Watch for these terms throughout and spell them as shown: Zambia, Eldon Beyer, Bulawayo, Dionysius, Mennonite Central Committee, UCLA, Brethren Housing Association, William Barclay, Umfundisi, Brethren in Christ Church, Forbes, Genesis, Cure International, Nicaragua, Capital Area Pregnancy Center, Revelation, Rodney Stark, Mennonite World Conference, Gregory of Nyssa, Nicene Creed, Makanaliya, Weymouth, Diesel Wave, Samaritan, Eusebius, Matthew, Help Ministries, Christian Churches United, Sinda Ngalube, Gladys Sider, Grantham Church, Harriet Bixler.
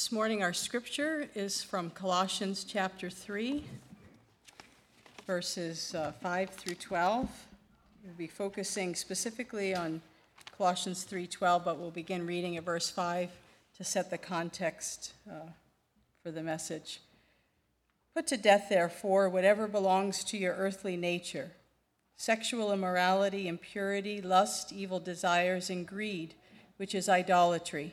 This morning our scripture is from Colossians chapter 3, verses 5 through 12. We'll be focusing specifically on Colossians 3:12, but we'll begin reading at verse 5 to set the context for the message. Put to death, therefore, whatever belongs to your earthly nature, sexual immorality, impurity, lust, evil desires, and greed, which is idolatry.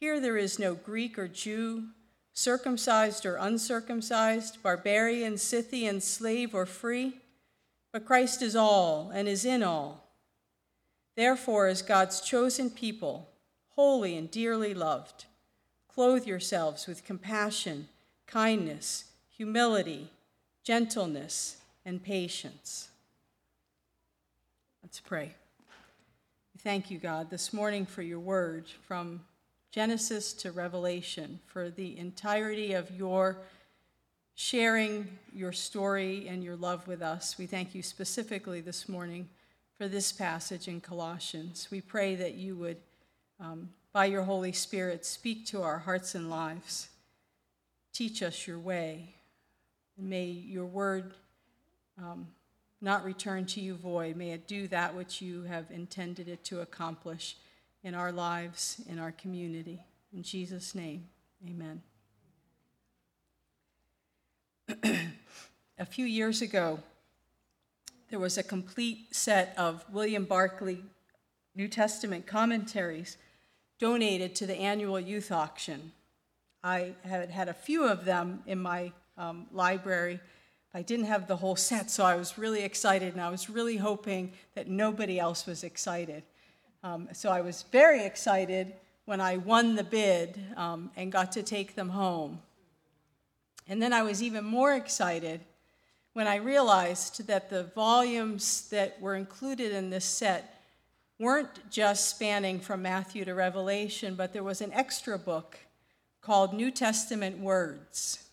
Here there is no Greek or Jew, circumcised or uncircumcised, barbarian, Scythian, slave or free, but Christ is all and is in all. Therefore, as God's chosen people, holy and dearly loved, clothe yourselves with compassion, kindness, humility, gentleness, and patience. Let's pray. We thank you, God, this morning for your word from Genesis to Revelation, for the entirety of your sharing your story and your love with us. We thank you specifically this morning for this passage in Colossians. We pray that you would, by your Holy Spirit, speak to our hearts and lives. Teach us your way. And may your word not return to you void. May it do that which you have intended it to accomplish in our lives, in our community. In Jesus' name, amen. A few years ago, there was a complete set of William Barclay New Testament commentaries donated to the annual youth auction. I had had a few of them in my library. I didn't have the whole set, so I was really excited, and I was really hoping that nobody else was excited. So I was very excited when I won the bid and got to take them home. And then I was even more excited when I realized that the volumes that were included in this set weren't just spanning from Matthew to Revelation, but there was an extra book called New Testament Words.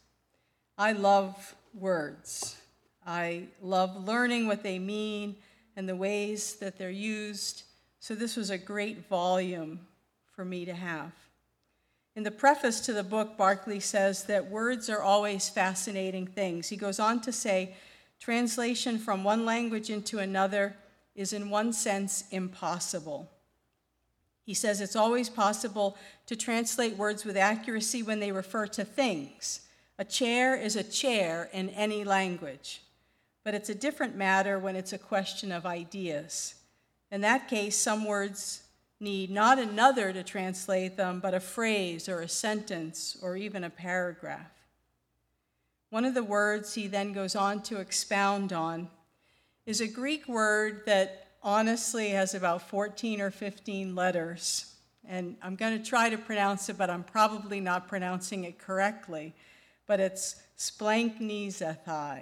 I love words. I love learning what they mean and the ways that they're used. So this was a great volume for me to have. In the preface to the book, Barclay says that words are always fascinating things. He goes on to say, translation from one language into another is in one sense impossible. He says it's always possible to translate words with accuracy when they refer to things. A chair is a chair in any language, but it's a different matter when it's a question of ideas. In that case, some words need not another to translate them, but a phrase or a sentence or even a paragraph. One of the words he then goes on to expound on is a Greek word that honestly has about 14 or 15 letters. And I'm going to try to pronounce it, but I'm probably not pronouncing it correctly. But it's splanknizetai.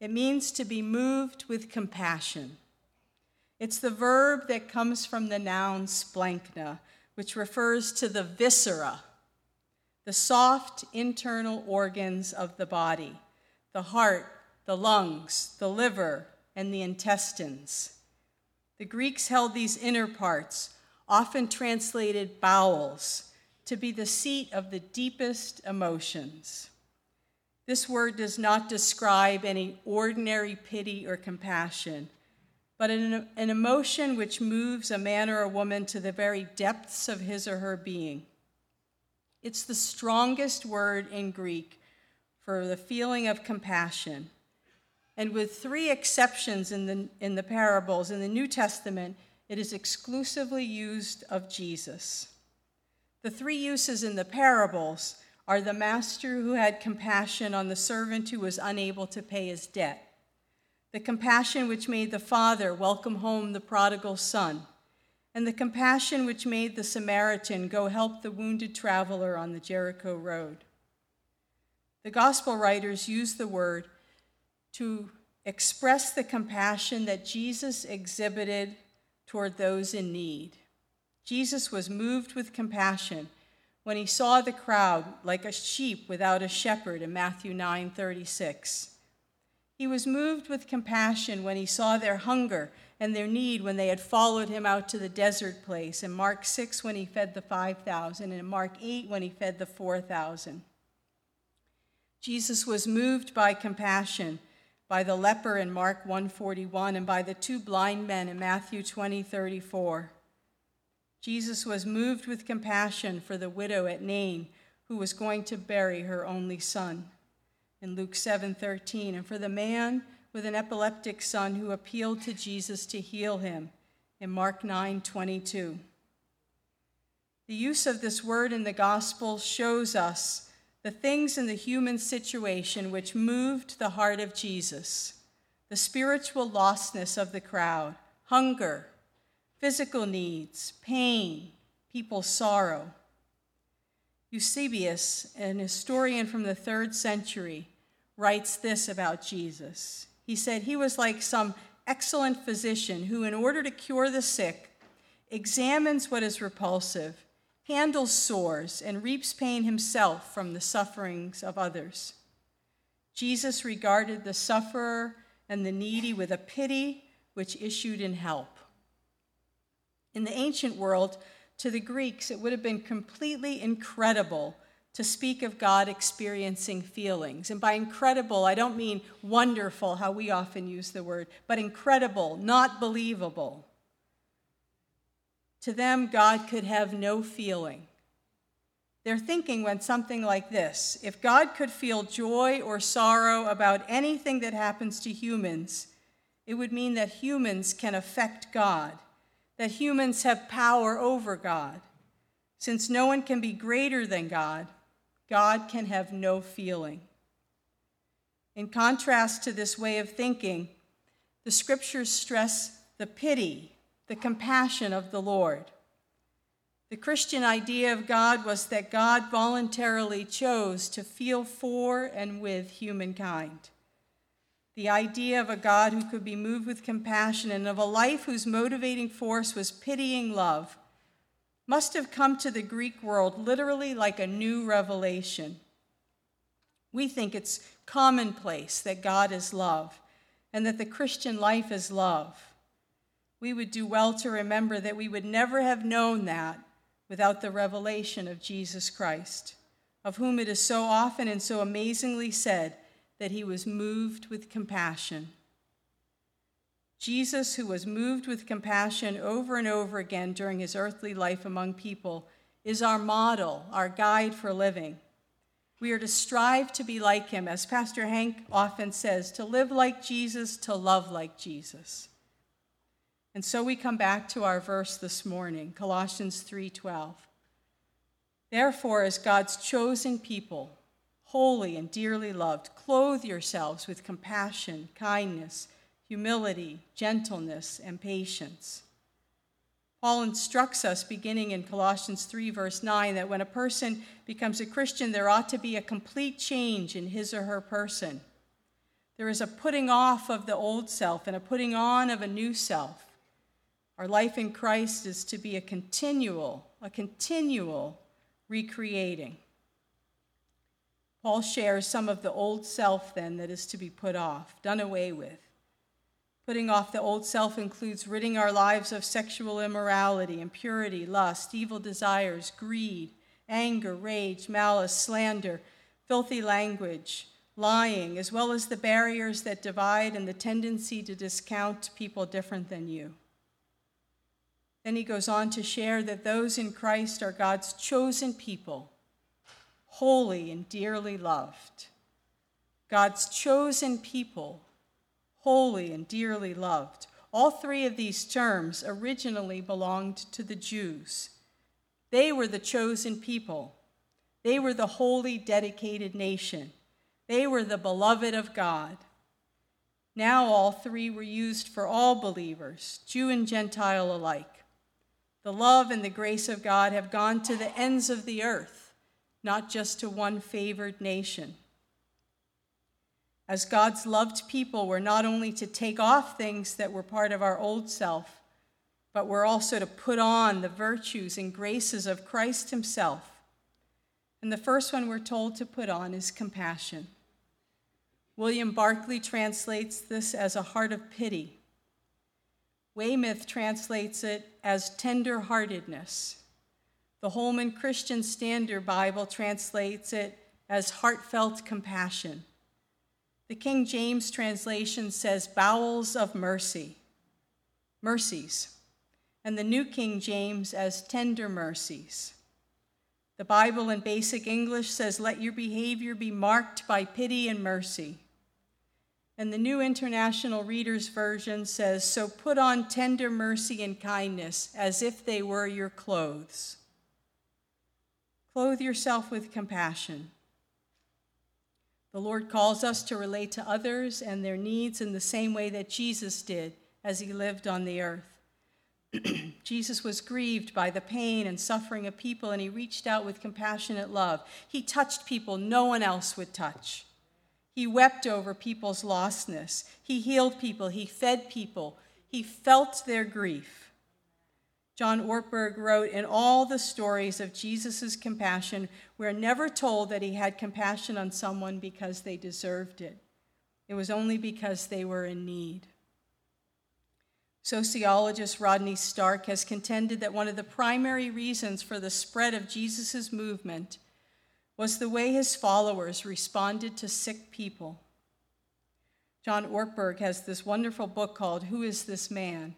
It means to be moved with compassion. It's the verb that comes from the noun splankna, which refers to the viscera, the soft internal organs of the body, the heart, the lungs, the liver, and the intestines. The Greeks held these inner parts, often translated bowels, to be the seat of the deepest emotions. This word does not describe any ordinary pity or compassion, but an emotion which moves a man or a woman to the very depths of his or her being. It's the strongest word in Greek for the feeling of compassion. And with three exceptions in the parables, in the New Testament, it is exclusively used of Jesus. The three uses in the parables are the master who had compassion on the servant who was unable to pay his debt, the compassion which made the father welcome home the prodigal son, and the compassion which made the Samaritan go help the wounded traveler on the Jericho Road. The gospel writers use the word to express the compassion that Jesus exhibited toward those in need. Jesus was moved with compassion when he saw the crowd like a sheep without a shepherd in Matthew 9:36. He was moved with compassion when he saw their hunger and their need when they had followed him out to the desert place in Mark 6 when he fed the 5,000 and in Mark 8 when he fed the 4,000. Jesus was moved by compassion by the leper in Mark 1:41 and by the two blind men in Matthew 20:34. Jesus was moved with compassion for the widow at Nain who was going to bury her only son in Luke 7:13, and for the man with an epileptic son who appealed to Jesus to heal him in Mark 9:22. The use of this word in the gospel shows us the things in the human situation which moved the heart of Jesus, the spiritual lostness of the crowd, hunger, physical needs, pain, people's sorrow. Eusebius, an historian from the 3rd century, writes this about Jesus. He said, "He was like some excellent physician who, in order to cure the sick, examines what is repulsive, handles sores, and reaps pain himself from the sufferings of others." Jesus regarded the sufferer and the needy with a pity which issued in help. In the ancient world, to the Greeks, it would have been completely incredible to speak of God experiencing feelings. And by incredible, I don't mean wonderful, how we often use the word, but incredible, not believable. To them, God could have no feeling. Their thinking went something like this: if God could feel joy or sorrow about anything that happens to humans, it would mean that humans can affect God, that humans have power over God. Since no one can be greater than God, God can have no feeling. In contrast to this way of thinking, the scriptures stress the pity, the compassion of the Lord. The Christian idea of God was that God voluntarily chose to feel for and with humankind. The idea of a God who could be moved with compassion and of a life whose motivating force was pitying love must have come to the Greek world literally like a new revelation. We think it's commonplace that God is love and that the Christian life is love. We would do well to remember that we would never have known that without the revelation of Jesus Christ, of whom it is so often and so amazingly said that he was moved with compassion. Jesus, who was moved with compassion over and over again during his earthly life among people, is our model, our guide for living. We are to strive to be like him, as Pastor Hank often says, to live like Jesus, to love like Jesus. And so we come back to our verse this morning, Colossians 3:12. "Therefore, as God's chosen people, holy and dearly loved, clothe yourselves with compassion, kindness, humility, gentleness, and patience." Paul instructs us, beginning in Colossians 3, verse 9, that when a person becomes a Christian, there ought to be a complete change in his or her person. There is a putting off of the old self and a putting on of a new self. Our life in Christ is to be a continual recreating. Paul shares some of the old self, then, that is to be put off, done away with. Putting off the old self includes ridding our lives of sexual immorality, impurity, lust, evil desires, greed, anger, rage, malice, slander, filthy language, lying, as well as the barriers that divide and the tendency to discount people different than you. Then he goes on to share that those in Christ are God's chosen people, holy and dearly loved. God's chosen people, holy and dearly loved. All three of these terms originally belonged to the Jews. They were the chosen people. They were the holy, dedicated nation. They were the beloved of God. Now all three were used for all believers, Jew and Gentile alike. The love and the grace of God have gone to the ends of the earth, not just to one favored nation. As God's loved people, we're not only to take off things that were part of our old self, but we're also to put on the virtues and graces of Christ himself. And the first one we're told to put on is compassion. William Barclay translates this as a heart of pity. Weymouth translates it as tender-heartedness. The Holman Christian Standard Bible translates it as heartfelt compassion. The King James translation says bowels of mercy, mercies, and the New King James as tender mercies. The Bible in Basic English says, let your behavior be marked by pity and mercy. And the New International Reader's Version says, so put on tender mercy and kindness as if they were your clothes. Clothe yourself with compassion. The Lord calls us to relate to others and their needs in the same way that Jesus did as he lived on the earth. Jesus was grieved by the pain and suffering of people, and he reached out with compassionate love. He touched people no one else would touch. He wept over people's lostness. He healed people. He fed people. He felt their grief. John Ortberg wrote, in all the stories of Jesus' compassion, we're never told that he had compassion on someone because they deserved it. It was only because they were in need. Sociologist Rodney Stark has contended that one of the primary reasons for the spread of Jesus' movement was the way his followers responded to sick people. John Ortberg has this wonderful book called Who Is This Man?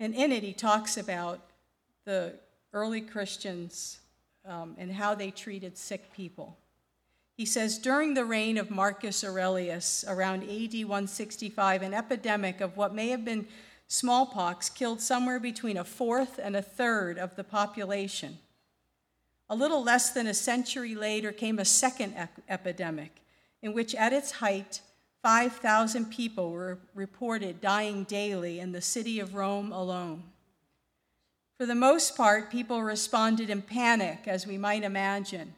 And in it, he talks about the early Christians and how they treated sick people. He says, during the reign of Marcus Aurelius, around AD 165, an epidemic of what may have been smallpox killed somewhere between 1/4 and 1/3 of the population. A little less than a century later came a second epidemic, in which at its height, 5,000 people were reported dying daily in the city of Rome alone. For the most part, people responded in panic, as we might imagine.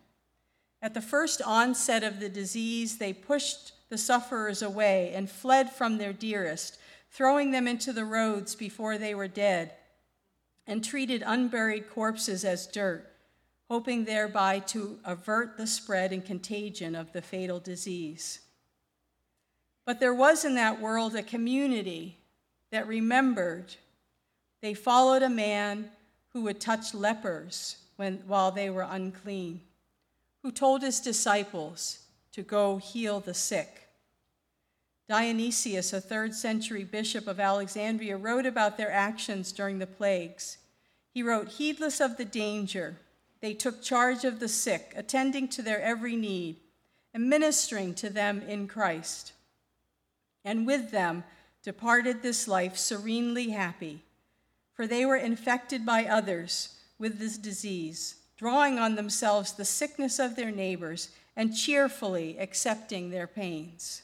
At the first onset of the disease, they pushed the sufferers away and fled from their dearest, throwing them into the roads before they were dead, and treated unburied corpses as dirt, hoping thereby to avert the spread and contagion of the fatal disease. But there was in that world a community that remembered. They followed a man who would touch lepers while they were unclean, who told his disciples to go heal the sick. Dionysius, a 3rd-century bishop of Alexandria, wrote about their actions during the plagues. He wrote, heedless of the danger, they took charge of the sick, attending to their every need, and ministering to them in Christ. And with them departed this life serenely happy, for they were infected by others with this disease, drawing on themselves the sickness of their neighbors and cheerfully accepting their pains.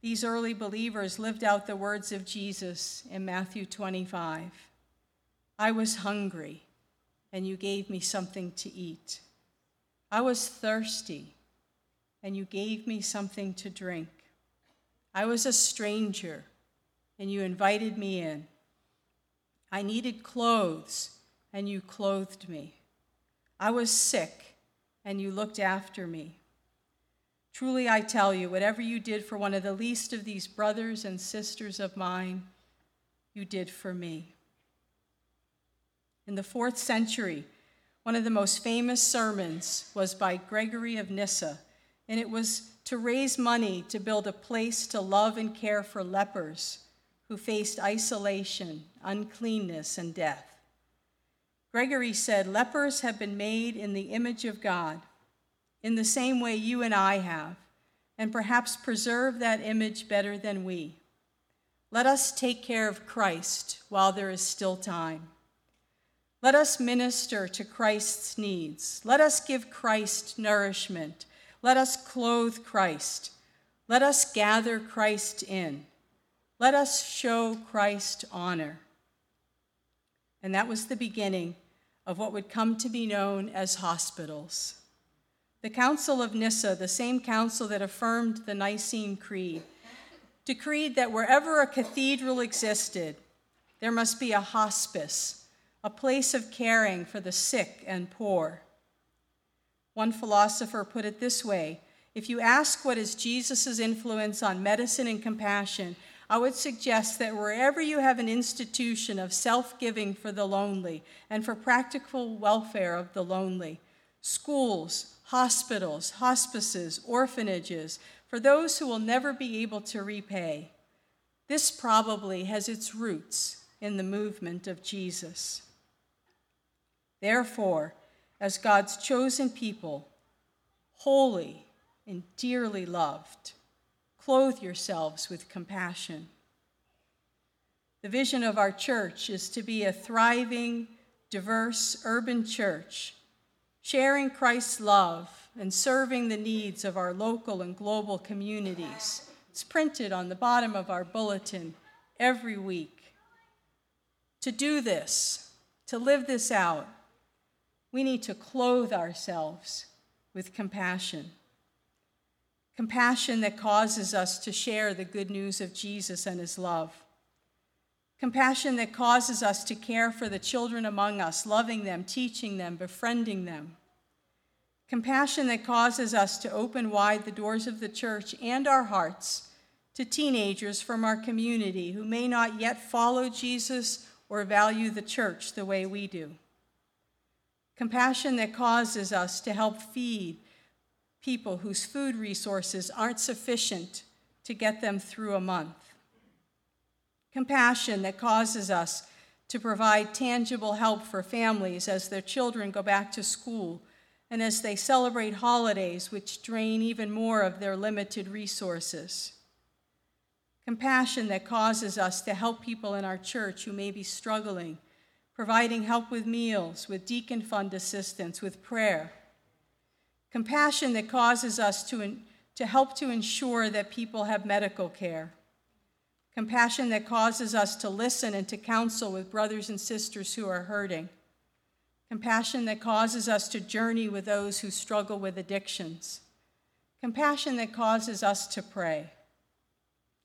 These early believers lived out the words of Jesus in Matthew 25. I was hungry, and you gave me something to eat. I was thirsty, and you gave me something to drink. I was a stranger, and you invited me in. I needed clothes, and you clothed me. I was sick, and you looked after me. Truly, I tell you, whatever you did for one of the least of these brothers and sisters of mine, you did for me. In the 4th century, one of the most famous sermons was by Gregory of Nyssa, and it was to raise money to build a place to love and care for lepers who faced isolation, uncleanness, and death. Gregory said, lepers have been made in the image of God, in the same way you and I have, and perhaps preserve that image better than we. Let us take care of Christ while there is still time. Let us minister to Christ's needs. Let us give Christ nourishment. Let us clothe Christ. Let us gather Christ in. Let us show Christ honor. and that was the beginning of what would come to be known as hospitals. The Council of Nicaea, the same council that affirmed the Nicene Creed, decreed that wherever a cathedral existed, there must be a hospice, a place of caring for the sick and poor. One philosopher put it this way: if you ask what is Jesus' influence on medicine and compassion, I would suggest that wherever you have an institution of self-giving for the lonely and for practical welfare of the lonely, schools, hospitals, hospices, orphanages, for those who will never be able to repay, this probably has its roots in the movement of Jesus. Therefore, as God's chosen people, holy and dearly loved, clothe yourselves with compassion. The vision of our church is to be a thriving, diverse urban church, sharing Christ's love and serving the needs of our local and global communities. It's printed on the bottom of our bulletin every week. To do this, to live this out, we need to clothe ourselves with compassion. Compassion that causes us to share the good news of Jesus and his love. Compassion that causes us to care for the children among us, loving them, teaching them, befriending them. Compassion that causes us to open wide the doors of the church and our hearts to teenagers from our community who may not yet follow Jesus or value the church the way we do. Compassion that causes us to help feed people whose food resources aren't sufficient to get them through a month. Compassion that causes us to provide tangible help for families as their children go back to school and as they celebrate holidays which drain even more of their limited resources. Compassion that causes us to help people in our church who may be struggling, providing help with meals, with deacon fund assistance, with prayer. Compassion that causes us to help to ensure that people have medical care. Compassion that causes us to listen and to counsel with brothers and sisters who are hurting. Compassion that causes us to journey with those who struggle with addictions. Compassion that causes us to pray.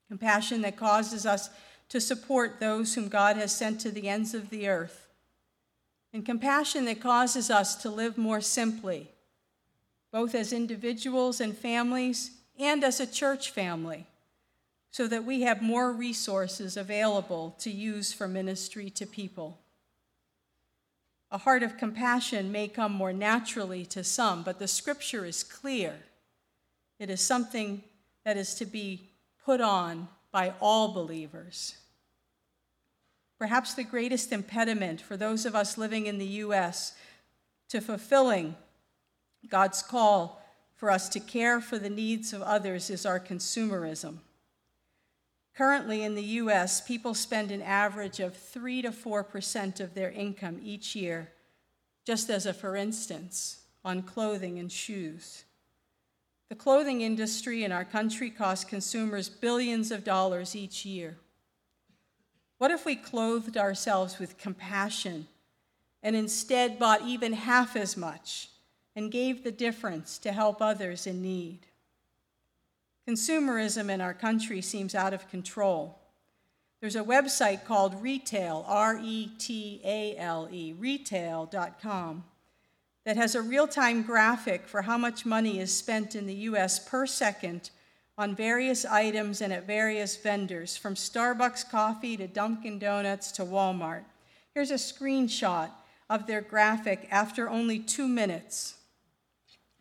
Compassion that causes us to support those whom God has sent to the ends of the earth. And compassion that causes us to live more simply, both as individuals and families, and as a church family, so that we have more resources available to use for ministry to people. A heart of compassion may come more naturally to some, but the scripture is clear. It is something that is to be put on by all believers. Perhaps the greatest impediment for those of us living in the U.S. to fulfilling God's call for us to care for the needs of others is our consumerism. Currently in the U.S., people spend an average of 3 to 4% of their income each year, just as a for instance, on clothing and shoes. The clothing industry in our country costs consumers billions of dollars each year. What if we clothed ourselves with compassion and instead bought even half as much and gave the difference to help others in need? Consumerism in our country seems out of control. There's a website called Retail, R-E-T-A-L-E, retail.com, that has a real-time graphic for how much money is spent in the U.S. per second on various items and at various vendors, from Starbucks coffee to Dunkin' Donuts to Walmart. Here's a screenshot of their graphic after only 2 minutes.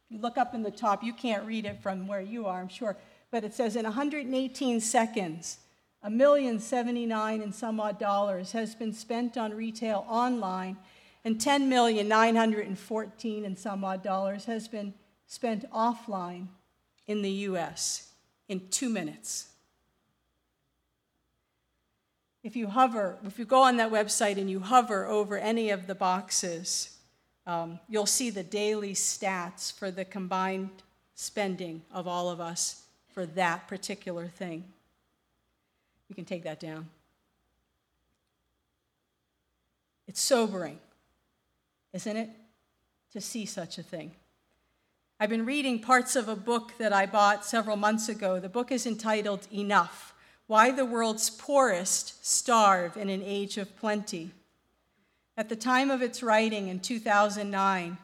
You look up in the top, you can't read it from where you are, I'm sure, but it says in 118 seconds, $1,079,000 and some odd dollars has been spent on retail online, and $10,914,000 and some odd dollars has been spent offline in the U.S. in 2 minutes. If you go on that website and you hover over any of the boxes, you'll see the daily stats for the combined spending of all of us for that particular thing. You can take that down. It's sobering, isn't it, to see such a thing? I've been reading parts of a book that I bought several months ago. The book is entitled Enough: Why the World's Poorest Starve in an Age of Plenty. At the time of its writing in 2009,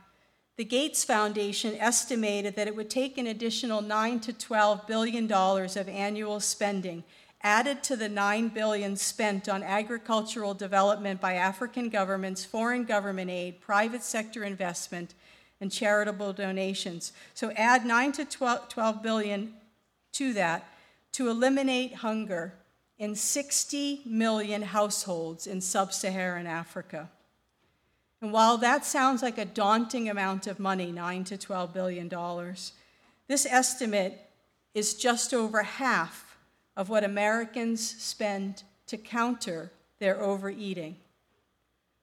the Gates Foundation estimated that it would take an additional $9 to $12 billion of annual spending, added to the $9 billion spent on agricultural development by African governments, foreign government aid, private sector investment, and charitable donations. So add $9 to $12 billion to that to eliminate hunger in 60 million households in sub-Saharan Africa. And while that sounds like a daunting amount of money, $9 to $12 billion, this estimate is just over half of what Americans spend to counter their overeating.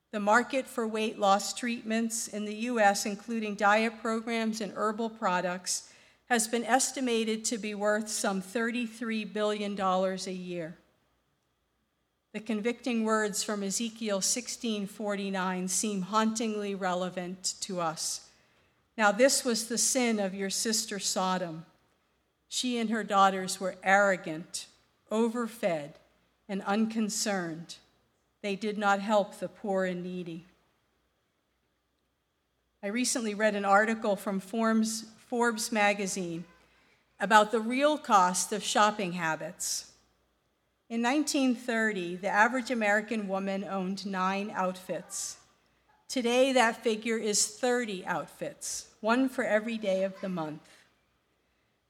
The market for weight loss treatments in the U.S., including diet programs and herbal products, has been estimated to be worth some $33 billion a year. The convicting words from Ezekiel 16:49 seem hauntingly relevant to us. Now, this was the sin of your sister Sodom. She and her daughters were arrogant, overfed, and unconcerned. They did not help the poor and needy. I recently read an article from Forbes magazine about the real cost of shopping habits. In 1930, the average American woman owned 9 outfits. Today, that figure is 30 outfits, one for every day of the month.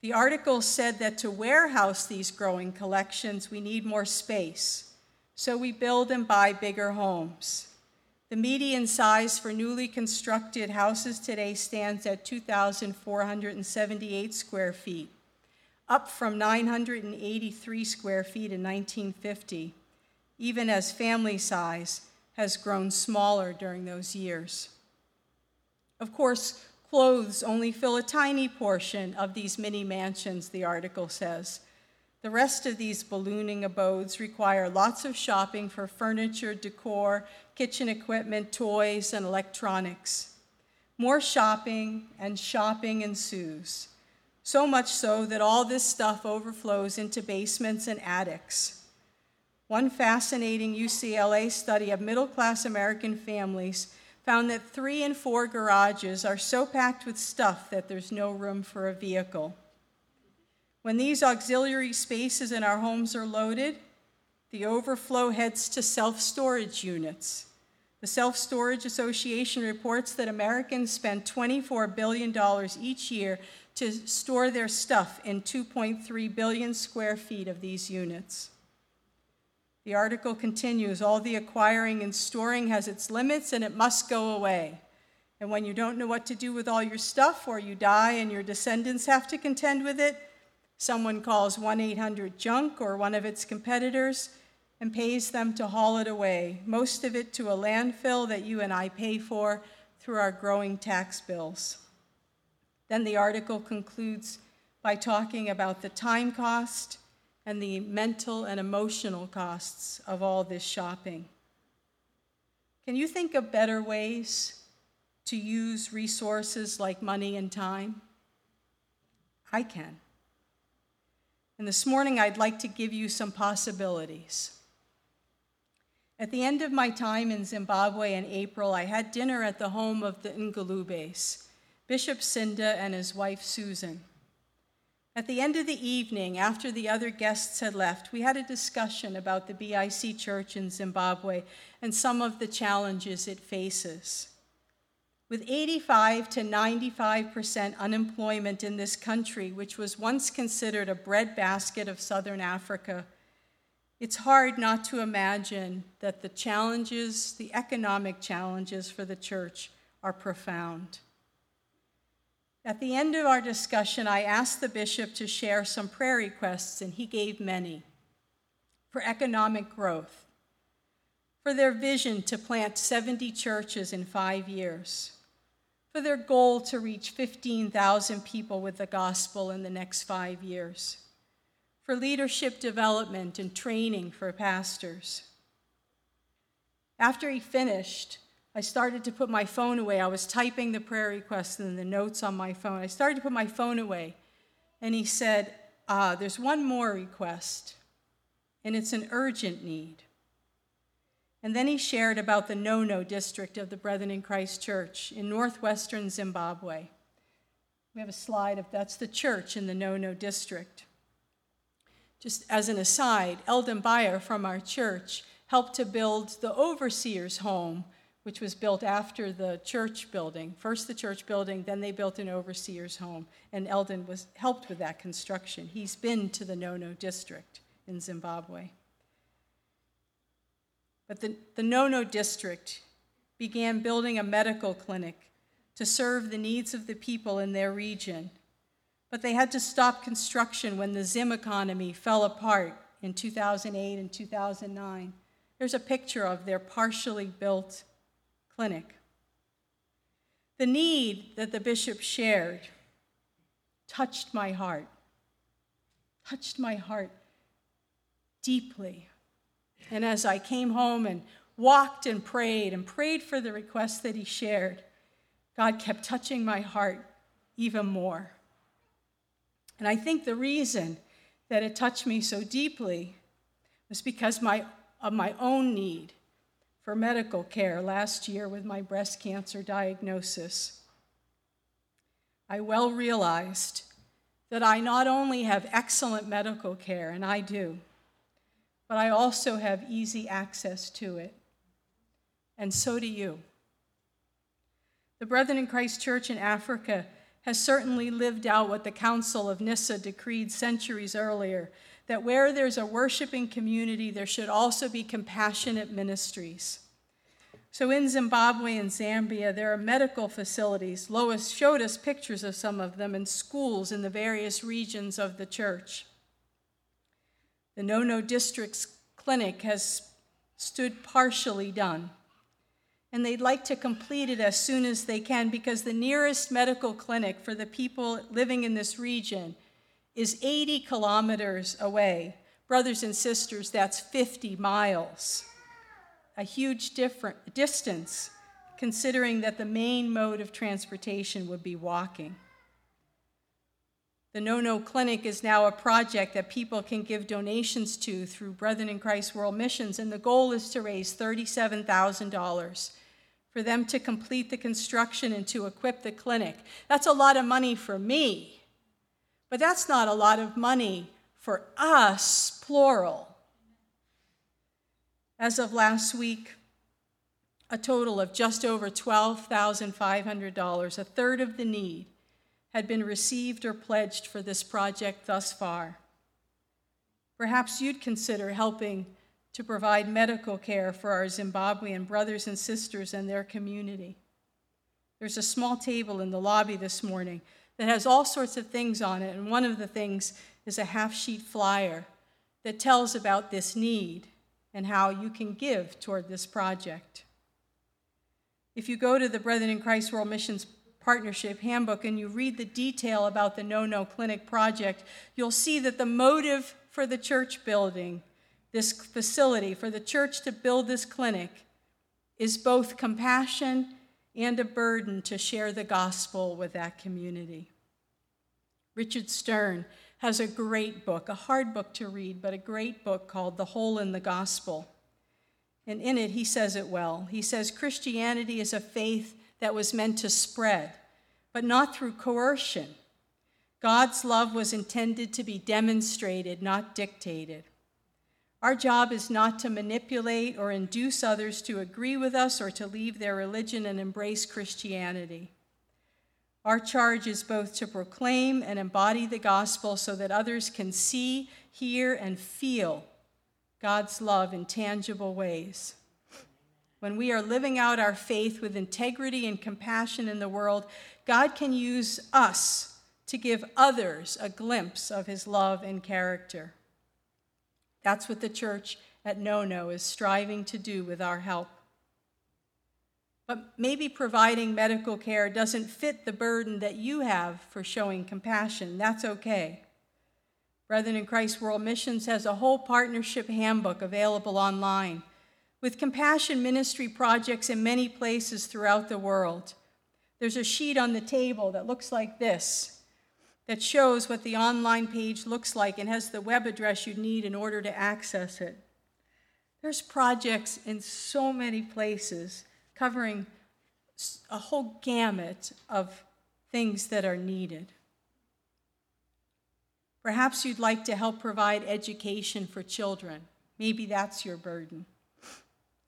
The article said that to warehouse these growing collections, we need more space. So we build and buy bigger homes. The median size for newly constructed houses today stands at 2,478 square feet, up from 983 square feet in 1950, even as family size has grown smaller during those years. Of course, clothes only fill a tiny portion of these mini mansions, the article says. The rest of these ballooning abodes require lots of shopping for furniture, decor, kitchen equipment, toys, and electronics. More shopping and shopping ensues, so much so that all this stuff overflows into basements and attics. One fascinating UCLA study of middle-class American families found that 3 and 4 garages are so packed with stuff that there's no room for a vehicle. When these auxiliary spaces in our homes are loaded, the overflow heads to self-storage units. The Self-Storage Association reports that Americans spend $24 billion each year to store their stuff in 2.3 billion square feet of these units. The article continues, all the acquiring and storing has its limits and it must go away. And when you don't know what to do with all your stuff, or you die and your descendants have to contend with it, someone calls 1-800-JUNK or one of its competitors and pays them to haul it away, most of it to a landfill that you and I pay for through our growing tax bills. Then the article concludes by talking about the time cost and the mental and emotional costs of all this shopping. Can you think of better ways to use resources like money and time? I can. And this morning, I'd like to give you some possibilities. At the end of my time in Zimbabwe in April, I had dinner at the home of the Ngalubes, Bishop Sinda and his wife Susan. At the end of the evening, after the other guests had left, we had a discussion about the BIC Church in Zimbabwe and some of the challenges it faces. With 85 to 95% unemployment in this country, which was once considered a breadbasket of Southern Africa, it's hard not to imagine that the challenges, the economic challenges for the church, are profound. At the end of our discussion, I asked the bishop to share some prayer requests, and he gave many. For economic growth, for their vision to plant 70 churches in 5 years, for their goal to reach 15,000 people with the gospel in the next 5 years, for leadership development and training for pastors. After he finished, I started to put my phone away. I was typing the prayer requests and the notes on my phone. I started to put my phone away, and he said, there's one more request, and it's an urgent need. And then he shared about the Nono district of the Brethren in Christ Church in northwestern Zimbabwe. We have a slide of that's the church in the Nono district. Just as an aside, Eldon Beyer from our church helped to build the overseer's home, which was built after the church building. First the church building, then they built an overseer's home, and Eldon was helped with that construction. He's been to the Nono district in Zimbabwe. But the Nono district began building a medical clinic to serve the needs of the people in their region. But they had to stop construction when the Zim economy fell apart in 2008 and 2009. There's a picture of their partially built clinic. The need that the bishop shared touched my heart. Touched my heart deeply. And as I came home and walked and prayed for the requests that he shared, God kept touching my heart even more. And I think the reason that it touched me so deeply was because of my own need for medical care last year with my breast cancer diagnosis. I well realized that I not only have excellent medical care, and I do, but I also have easy access to it. And so do you. The Brethren in Christ Church in Africa has certainly lived out what the Council of Nicaea decreed centuries earlier, that where there's a worshiping community, there should also be compassionate ministries. So in Zimbabwe and Zambia, there are medical facilities. Lois showed us pictures of some of them, and schools in the various regions of the church. The Nono district's clinic has stood partially done, and they'd like to complete it as soon as they can because the nearest medical clinic for the people living in this region is 80 kilometers away. Brothers and sisters, that's 50 miles, a huge distance considering that the main mode of transportation would be walking. The Nono Clinic is now a project that people can give donations to through Brethren in Christ World Missions, and the goal is to raise $37,000 for them to complete the construction and to equip the clinic. That's a lot of money for me, but that's not a lot of money for us, plural. As of last week, a total of just over $12,500, a third of the need, had been received or pledged for this project thus far. Perhaps you'd consider helping to provide medical care for our Zimbabwean brothers and sisters and their community. There's a small table in the lobby this morning that has all sorts of things on it, and one of the things is a half-sheet flyer that tells about this need and how you can give toward this project. If you go to the Brethren in Christ World Missions Partnership Handbook and you read the detail about the Nono Clinic project, you'll see that the motive for the church building, this facility, for the church to build this clinic, is both compassion and a burden to share the gospel with that community. Richard Stern has a great book, a hard book to read, but a great book called The Hole in the Gospel. And in it, he says it well. He says, Christianity is a faith that was meant to spread, but not through coercion. God's love was intended to be demonstrated, not dictated. Our job is not to manipulate or induce others to agree with us or to leave their religion and embrace Christianity. Our charge is both to proclaim and embody the gospel so that others can see, hear, and feel God's love in tangible ways. When we are living out our faith with integrity and compassion in the world, God can use us to give others a glimpse of his love and character. That's what the church at Nono is striving to do with our help. But maybe providing medical care doesn't fit the burden that you have for showing compassion. That's okay. Brethren in Christ World Missions has a whole partnership handbook available online with compassion ministry projects in many places throughout the world. There's a sheet on the table that looks like this that shows what the online page looks like and has the web address you need in order to access it. There's projects in so many places covering a whole gamut of things that are needed. Perhaps you'd like to help provide education for children. Maybe that's your burden.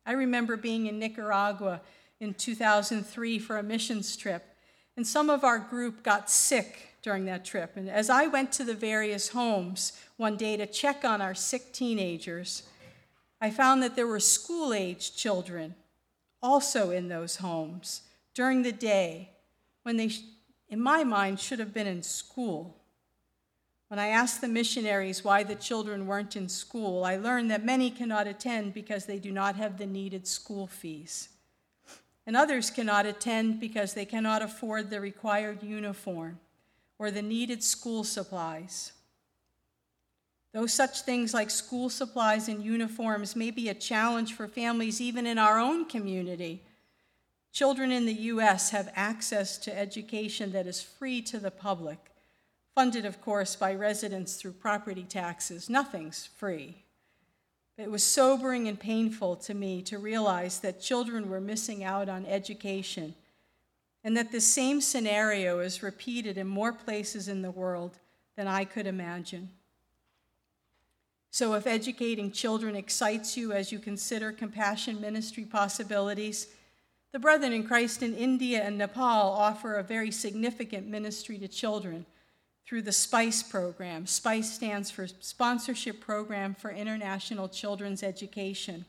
I remember being in Nicaragua in 2003 for a missions trip, and some of our group got sick during that trip. And as I went to the various homes one day to check on our sick teenagers, I found that there were school-aged children also in those homes during the day when they, in my mind, should have been in school. When I asked the missionaries why the children weren't in school, I learned that many cannot attend because they do not have the needed school fees. And others cannot attend because they cannot afford the required uniform or the needed school supplies. Though such things like school supplies and uniforms may be a challenge for families even in our own community, children in the U.S. have access to education that is free to the public, funded, of course, by residents through property taxes. Nothing's free. It was sobering and painful to me to realize that children were missing out on education and that this same scenario is repeated in more places in the world than I could imagine. So if educating children excites you as you consider compassion ministry possibilities, the Brethren in Christ in India and Nepal offer a very significant ministry to children through the SPICE program. SPICE stands for Sponsorship Program for International Children's Education.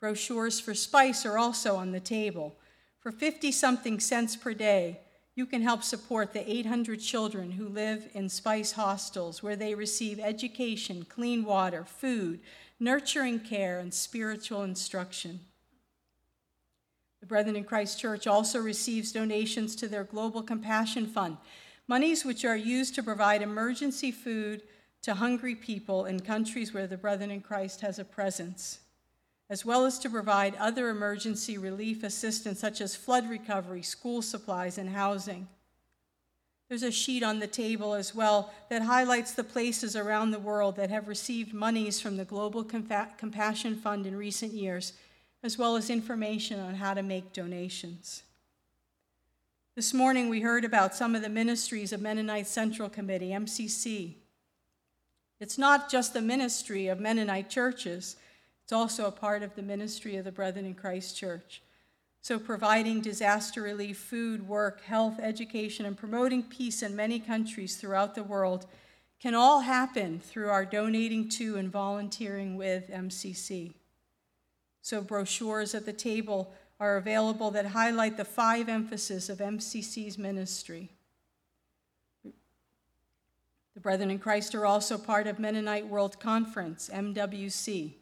Brochures for SPICE are also on the table. For 50-something cents per day, you can help support the 800 children who live in SPICE hostels where they receive education, clean water, food, nurturing care, and spiritual instruction. The Brethren in Christ Church also receives donations to their Global Compassion Fund, monies which are used to provide emergency food to hungry people in countries where the Brethren in Christ has a presence, as well as to provide other emergency relief assistance such as flood recovery, school supplies, and housing. There's a sheet on the table as well that highlights the places around the world that have received monies from the Global Compassion Fund in recent years, as well as information on how to make donations. This morning we heard about some of the ministries of Mennonite Central Committee, MCC. It's not just the ministry of Mennonite churches, it's also a part of the ministry of the Brethren in Christ Church. So providing disaster relief, food, work, health, education, and promoting peace in many countries throughout the world can all happen through our donating to and volunteering with MCC. So brochures at the table are available that highlight the five emphases of MCC's ministry. The Brethren in Christ are also part of Mennonite World Conference, MWC.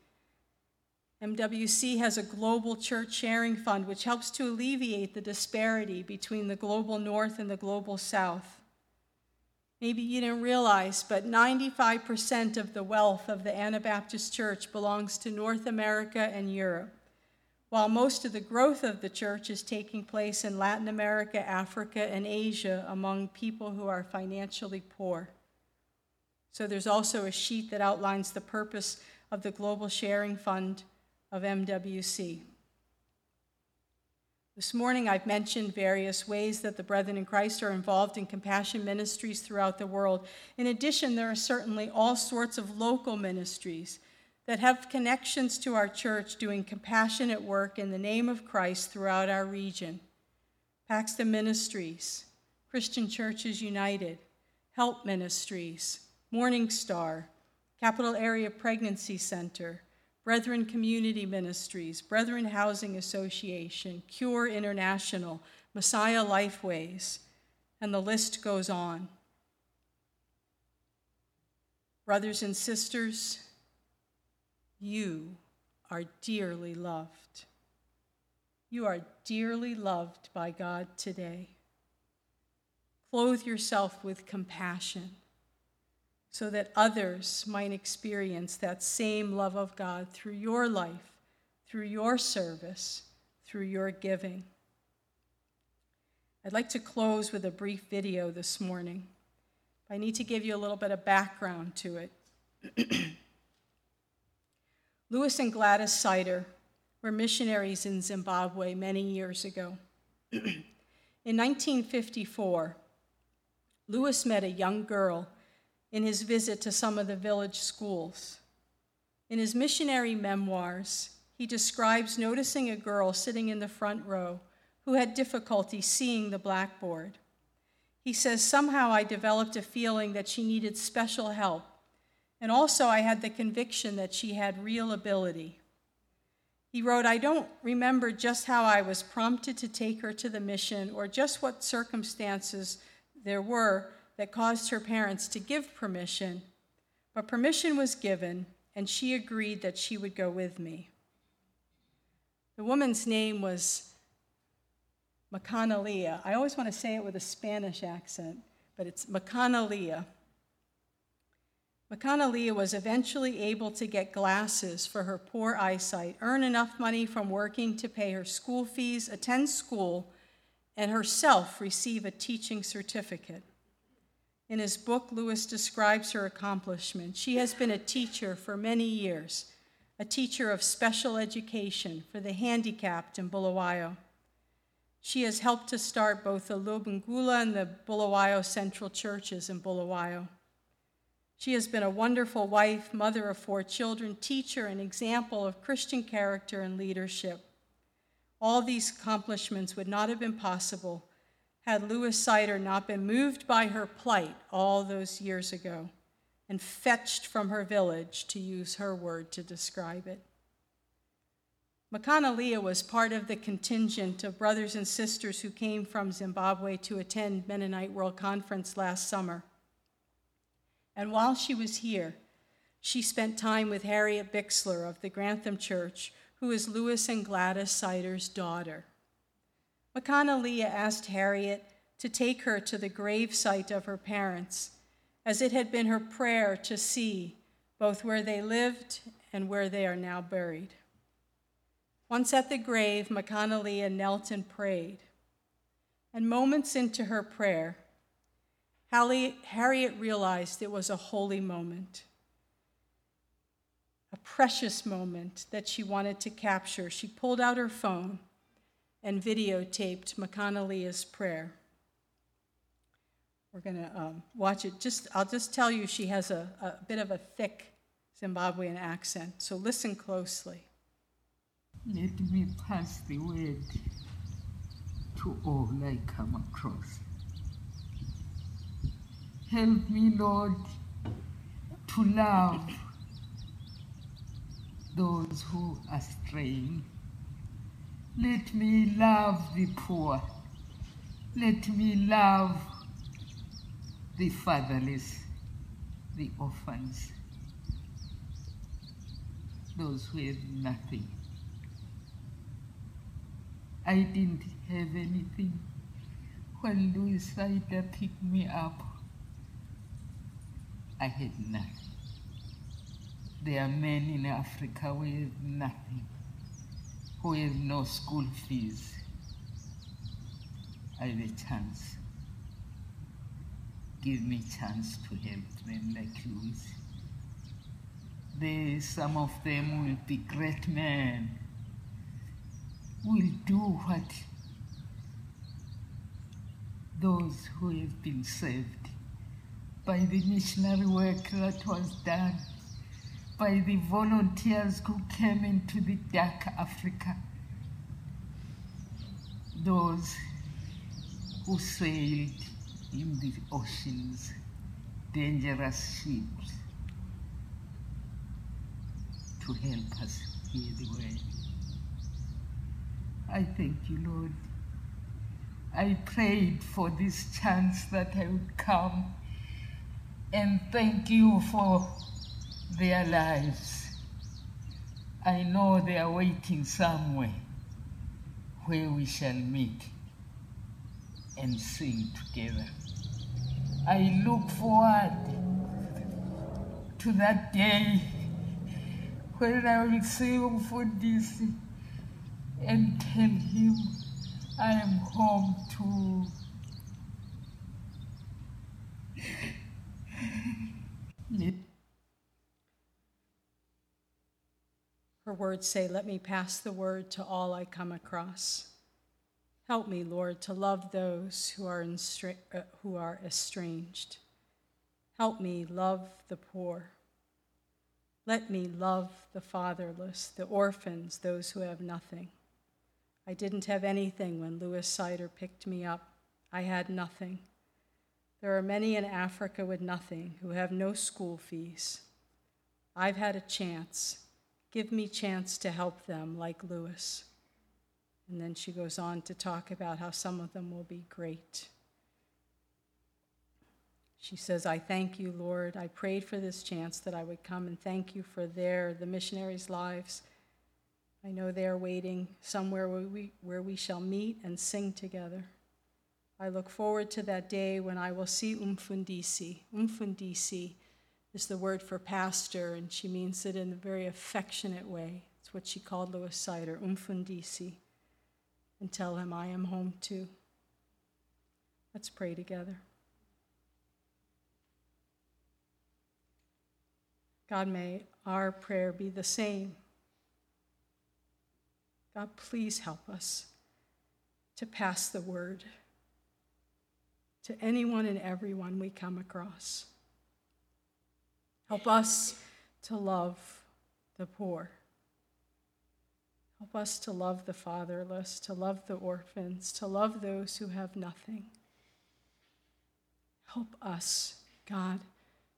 MWC has a global church sharing fund which helps to alleviate the disparity between the global north and the global south. Maybe you didn't realize, but 95% of the wealth of the Anabaptist Church belongs to North America and Europe, while most of the growth of the church is taking place in Latin America, Africa, and Asia among people who are financially poor. So there's also a sheet that outlines the purpose of the Global Sharing Fund of MWC. This morning I've mentioned various ways that the Brethren in Christ are involved in compassion ministries throughout the world. In addition, there are certainly all sorts of local ministries that have connections to our church doing compassionate work in the name of Christ throughout our region. Paxton Ministries, Christian Churches United, Help Ministries, Morning Star, Capital Area Pregnancy Center, Brethren Community Ministries, Brethren Housing Association, Cure International, Messiah Lifeways, and the list goes on. Brothers and sisters, you are dearly loved. You are dearly loved by God today. Clothe yourself with compassion so that others might experience that same love of God through your life, through your service, through your giving. I'd like to close with a brief video this morning. I need to give you a little bit of background to it. Lewis and Gladys Sider were missionaries in Zimbabwe many years ago. In 1954, Lewis met a young girl in his visit to some of the village schools. In his missionary memoirs, he describes noticing a girl sitting in the front row who had difficulty seeing the blackboard. He says, somehow I developed a feeling that she needed special help, and also I had the conviction that she had real ability. He wrote, I don't remember just how I was prompted to take her to the mission or just what circumstances there were that caused her parents to give permission, but permission was given, and she agreed that she would go with me. The woman's name was Makanaliya. I always want to say it with a Spanish accent, but it's Makanaliya. Makanaliya was eventually able to get glasses for her poor eyesight, earn enough money from working to pay her school fees, attend school, and herself receive a teaching certificate. In his book, Lewis describes her accomplishment. She has been a teacher for many years, a teacher of special education for the handicapped in Bulawayo. She has helped to start both the Lobungula and the Bulawayo Central Churches in Bulawayo. She has been a wonderful wife, mother of 4 children, teacher, and example of Christian character and leadership. All these accomplishments would not have been possible had Lewis Sider not been moved by her plight all those years ago and fetched from her village, to use her word to describe it. Makanaliya was part of the contingent of brothers and sisters who came from Zimbabwe to attend Mennonite World Conference last summer. And while she was here, she spent time with Harriet Bixler of the Grantham Church, who is Lewis and Gladys Sider's daughter. Makanaliya asked Harriet to take her to the gravesite of her parents, as it had been her prayer to see both where they lived and where they are now buried. Once at the grave, Makanaliya knelt and prayed. And moments into her prayer, Harriet realized it was a holy moment, a precious moment that she wanted to capture. She pulled out her phone and videotaped Makanaliya's prayer. We're going to watch it. I'll just tell you she has a bit of a thick Zimbabwean accent, so listen closely. Let me pass the word to all I come across. Help me, Lord, to love those who are straying. Let me love the poor. Let me love the fatherless, the orphans, those who have nothing. I didn't have anything when Lewis Sider picked me up. I had nothing. There are men in Africa who have nothing, who have no school fees. I have a chance. Give me a chance to help them like Lewis. Some of them will be great men, will do what those who have been saved by the missionary work that was done, by the volunteers who came into the dark Africa, those who sailed in the oceans, dangerous ships, to help us hear the word. I thank you, Lord. I prayed for this chance that I would come, and thank you for their lives. I know they are waiting somewhere where we shall meet and sing together. I look forward to that day where I will say Umfundisi and tell him I am home too. Her words say, let me pass the word to all I come across. Help me, Lord, to love those who are estranged. Help me love the poor. Let me love the fatherless, the orphans, those who have nothing. I didn't have anything when Lewis Sider picked me up. I had nothing. There are many in Africa with nothing who have no school fees. I've had a chance. Give me chance to help them like Lewis. And then she goes on to talk about how some of them will be great. She says, I thank you, Lord. I prayed for this chance that I would come and thank you for the missionaries' lives. I know they are waiting somewhere where we shall meet and sing together. I look forward to that day when I will see Umfundisi. Umfundisi is the word for pastor, and she means it in a very affectionate way. It's what she called Lewis Sider, Umfundisi. And tell him I am home too. Let's pray together. God, may our prayer be the same. God, please help us to pass the word to anyone and everyone we come across. Help us to love the poor. Help us to love the fatherless, to love the orphans, to love those who have nothing. Help us, God,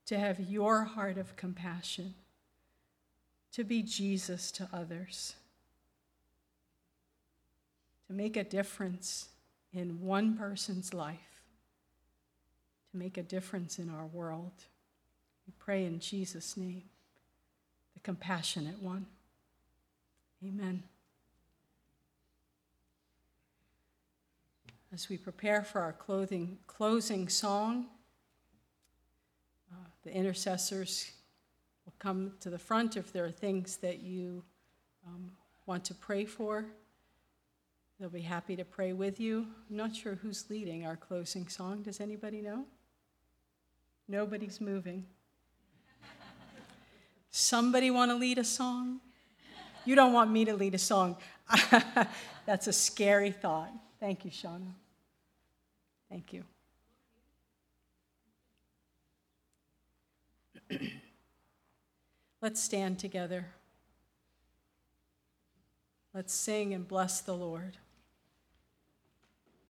to have your heart of compassion, to be Jesus to others, to make a difference in one person's life, to make a difference in our world. We pray in Jesus' name, the compassionate one. Amen. As we prepare for our closing song, the intercessors will come to the front if there are things that you want to pray for. They'll be happy to pray with you. I'm not sure who's leading our closing song. Does anybody know? Nobody's moving. Somebody want to lead a song? You don't want me to lead a song. That's a scary thought. Thank you, Shauna. Thank you. Let's stand together. Let's sing and bless the Lord.